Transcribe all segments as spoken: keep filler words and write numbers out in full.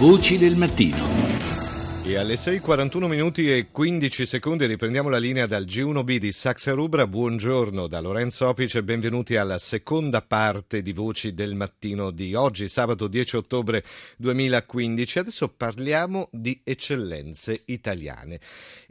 Voci del mattino. E alle sei e quarantuno minuti e quindici secondi riprendiamo la linea dal G uno B di Saxa Rubra. Buongiorno da Lorenzo Opice e benvenuti alla seconda parte di Voci del Mattino di oggi, sabato dieci ottobre duemilaquindici. Adesso parliamo di eccellenze italiane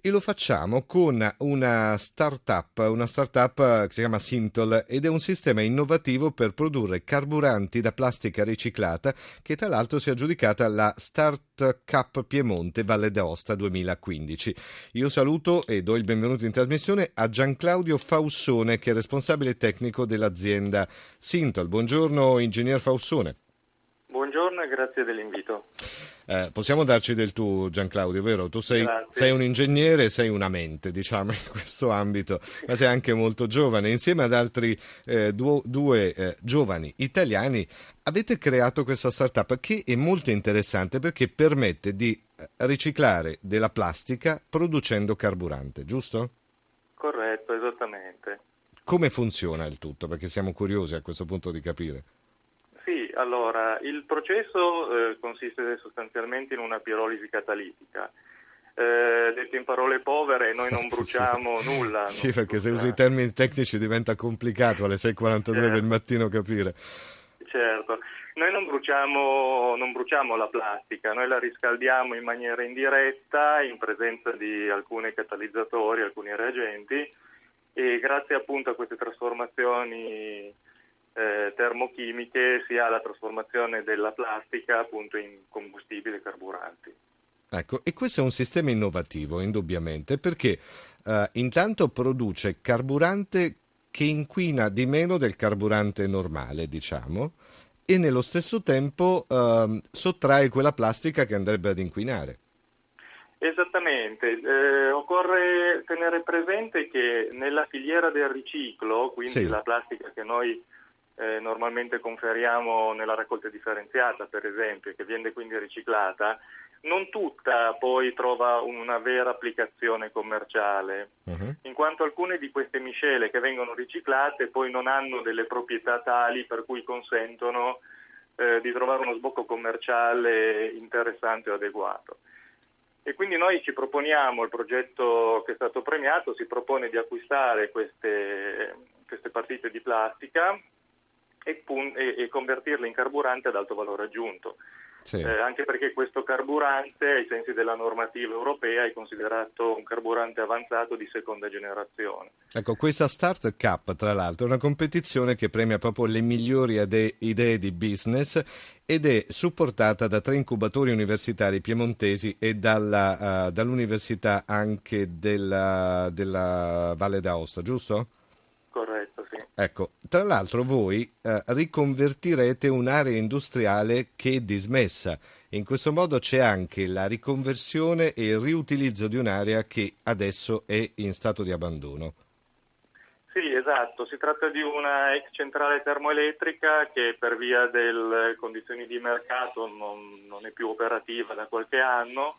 e lo facciamo con una startup, una startup che si chiama Sintol ed è un sistema innovativo per produrre carburanti da plastica riciclata che tra l'altro si è aggiudicata la Start Cup Piemonte Valle D'Aosta duemilaquindici. Io saluto e do il benvenuto in trasmissione a Gianclaudio Faussone, che è responsabile tecnico dell'azienda Sintol. Buongiorno ingegner Faussone. Buongiorno e grazie dell'invito. Eh, possiamo darci del tu, Gianclaudio, vero? Tu sei, sei un ingegnere, sei una mente, diciamo, in questo ambito, ma sei anche molto giovane. Insieme ad altri eh, du- due eh, giovani italiani avete creato questa startup che è molto interessante perché permette di riciclare della plastica producendo carburante, giusto? Corretto, esattamente. Come funziona il tutto? Perché siamo curiosi a questo punto di capire. Sì, allora, il processo eh, consiste sostanzialmente in una pirolisi catalitica. Eh, detto in parole povere, noi non bruciamo sì. nulla. Sì, non perché bruciamo. Se usi i termini tecnici diventa complicato alle sei e quarantadue certo. del mattino capire. Certo. Noi non bruciamo, non bruciamo la plastica, noi la riscaldiamo in maniera indiretta in presenza di alcuni catalizzatori, alcuni reagenti, e grazie appunto a queste trasformazioni eh, termochimiche si ha la trasformazione della plastica appunto in combustibili e carburanti. Ecco, e questo è un sistema innovativo indubbiamente perché eh, intanto produce carburante che inquina di meno del carburante normale, diciamo, e nello stesso tempo ehm, sottrae quella plastica che andrebbe ad inquinare. Esattamente, eh, occorre tenere presente che nella filiera del riciclo, quindi sì. la plastica che noi eh, normalmente conferiamo nella raccolta differenziata, per esempio, che viene quindi riciclata, non tutta poi trova una vera applicazione commerciale, uh-huh. in quanto alcune di queste miscele che vengono riciclate poi non hanno delle proprietà tali per cui consentono eh, di trovare uno sbocco commerciale interessante o adeguato. E quindi noi ci proponiamo, il progetto che è stato premiato si propone di acquistare queste, queste partite di plastica e, pun- e, e convertirle in carburante ad alto valore aggiunto. Sì. Eh, anche perché questo carburante, ai sensi della normativa europea, è considerato un carburante avanzato di seconda generazione. Ecco, questa Start Cup, tra l'altro, è una competizione che premia proprio le migliori ade- idee di business ed è supportata da tre incubatori universitari piemontesi e dalla, uh, dall'università anche della, della Valle d'Aosta, giusto? Corretto, sì. Ecco, tra l'altro voi eh, riconvertirete un'area industriale che è dismessa. In questo modo c'è anche la riconversione e il riutilizzo di un'area che adesso è in stato di abbandono. Sì, esatto. Si tratta di una ex centrale termoelettrica che per via delle condizioni di mercato non, non è più operativa da qualche anno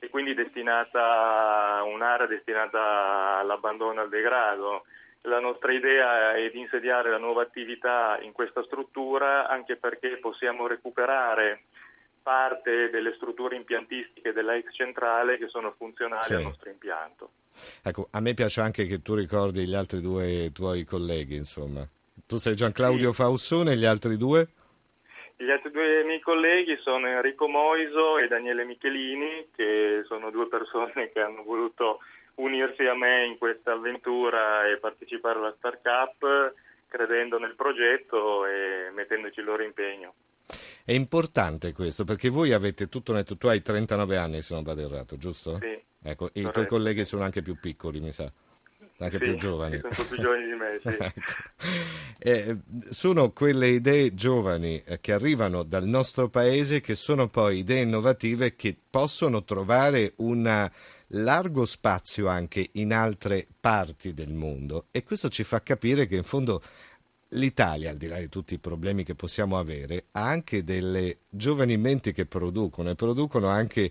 e quindi destinata un'area destinata all'abbandono e al degrado. La nostra idea è di insediare la nuova attività in questa struttura anche perché possiamo recuperare parte delle strutture impiantistiche della ex centrale che sono funzionali sì. al nostro impianto. Ecco, a me piace anche che tu ricordi gli altri due tuoi colleghi, insomma. Tu sei Gianclaudio sì. Faussone e gli altri due? Gli altri due miei colleghi sono Enrico Moiso e Daniele Michelini, che sono due persone che hanno voluto unirsi a me in questa avventura e partecipare alla Start Cup credendo nel progetto e mettendoci il loro impegno. È importante questo perché voi avete tutto netto, tu hai trentanove anni se non vado errato, giusto? Sì. Ecco, corretto. I tuoi colleghi sono anche più piccoli, mi sa. Anche sì, più giovani. Sono più giovani di me, sì. eh, sono quelle idee giovani che arrivano dal nostro paese che sono poi idee innovative che possono trovare un largo spazio anche in altre parti del mondo e questo ci fa capire che in fondo l'Italia, al di là di tutti i problemi che possiamo avere, ha anche delle giovani menti che producono e producono anche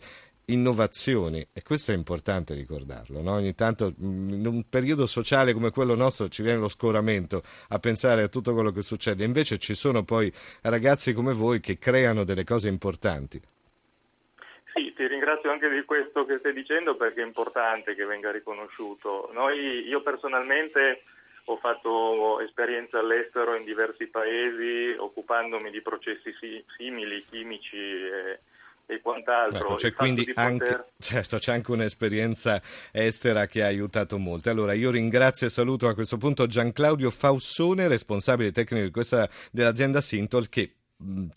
innovazioni, e questo è importante ricordarlo, no? Ogni tanto in un periodo sociale come quello nostro ci viene lo scoramento a pensare a tutto quello che succede, invece ci sono poi ragazzi come voi che creano delle cose importanti. ti ringrazio anche di questo che stai dicendo, perché è importante che venga riconosciuto. Noi, io personalmente ho fatto esperienza all'estero in diversi paesi, occupandomi di processi simili, chimici e, e quant'altro. Ecco, c'è quindi anche, poter... certo, c'è anche un'esperienza estera che ha aiutato molto. Allora io ringrazio e saluto a questo punto Gianclaudio Faussone, responsabile tecnico di questa, dell'azienda Sintol, che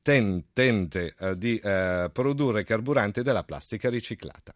tende di eh, produrre carburante dalla plastica riciclata.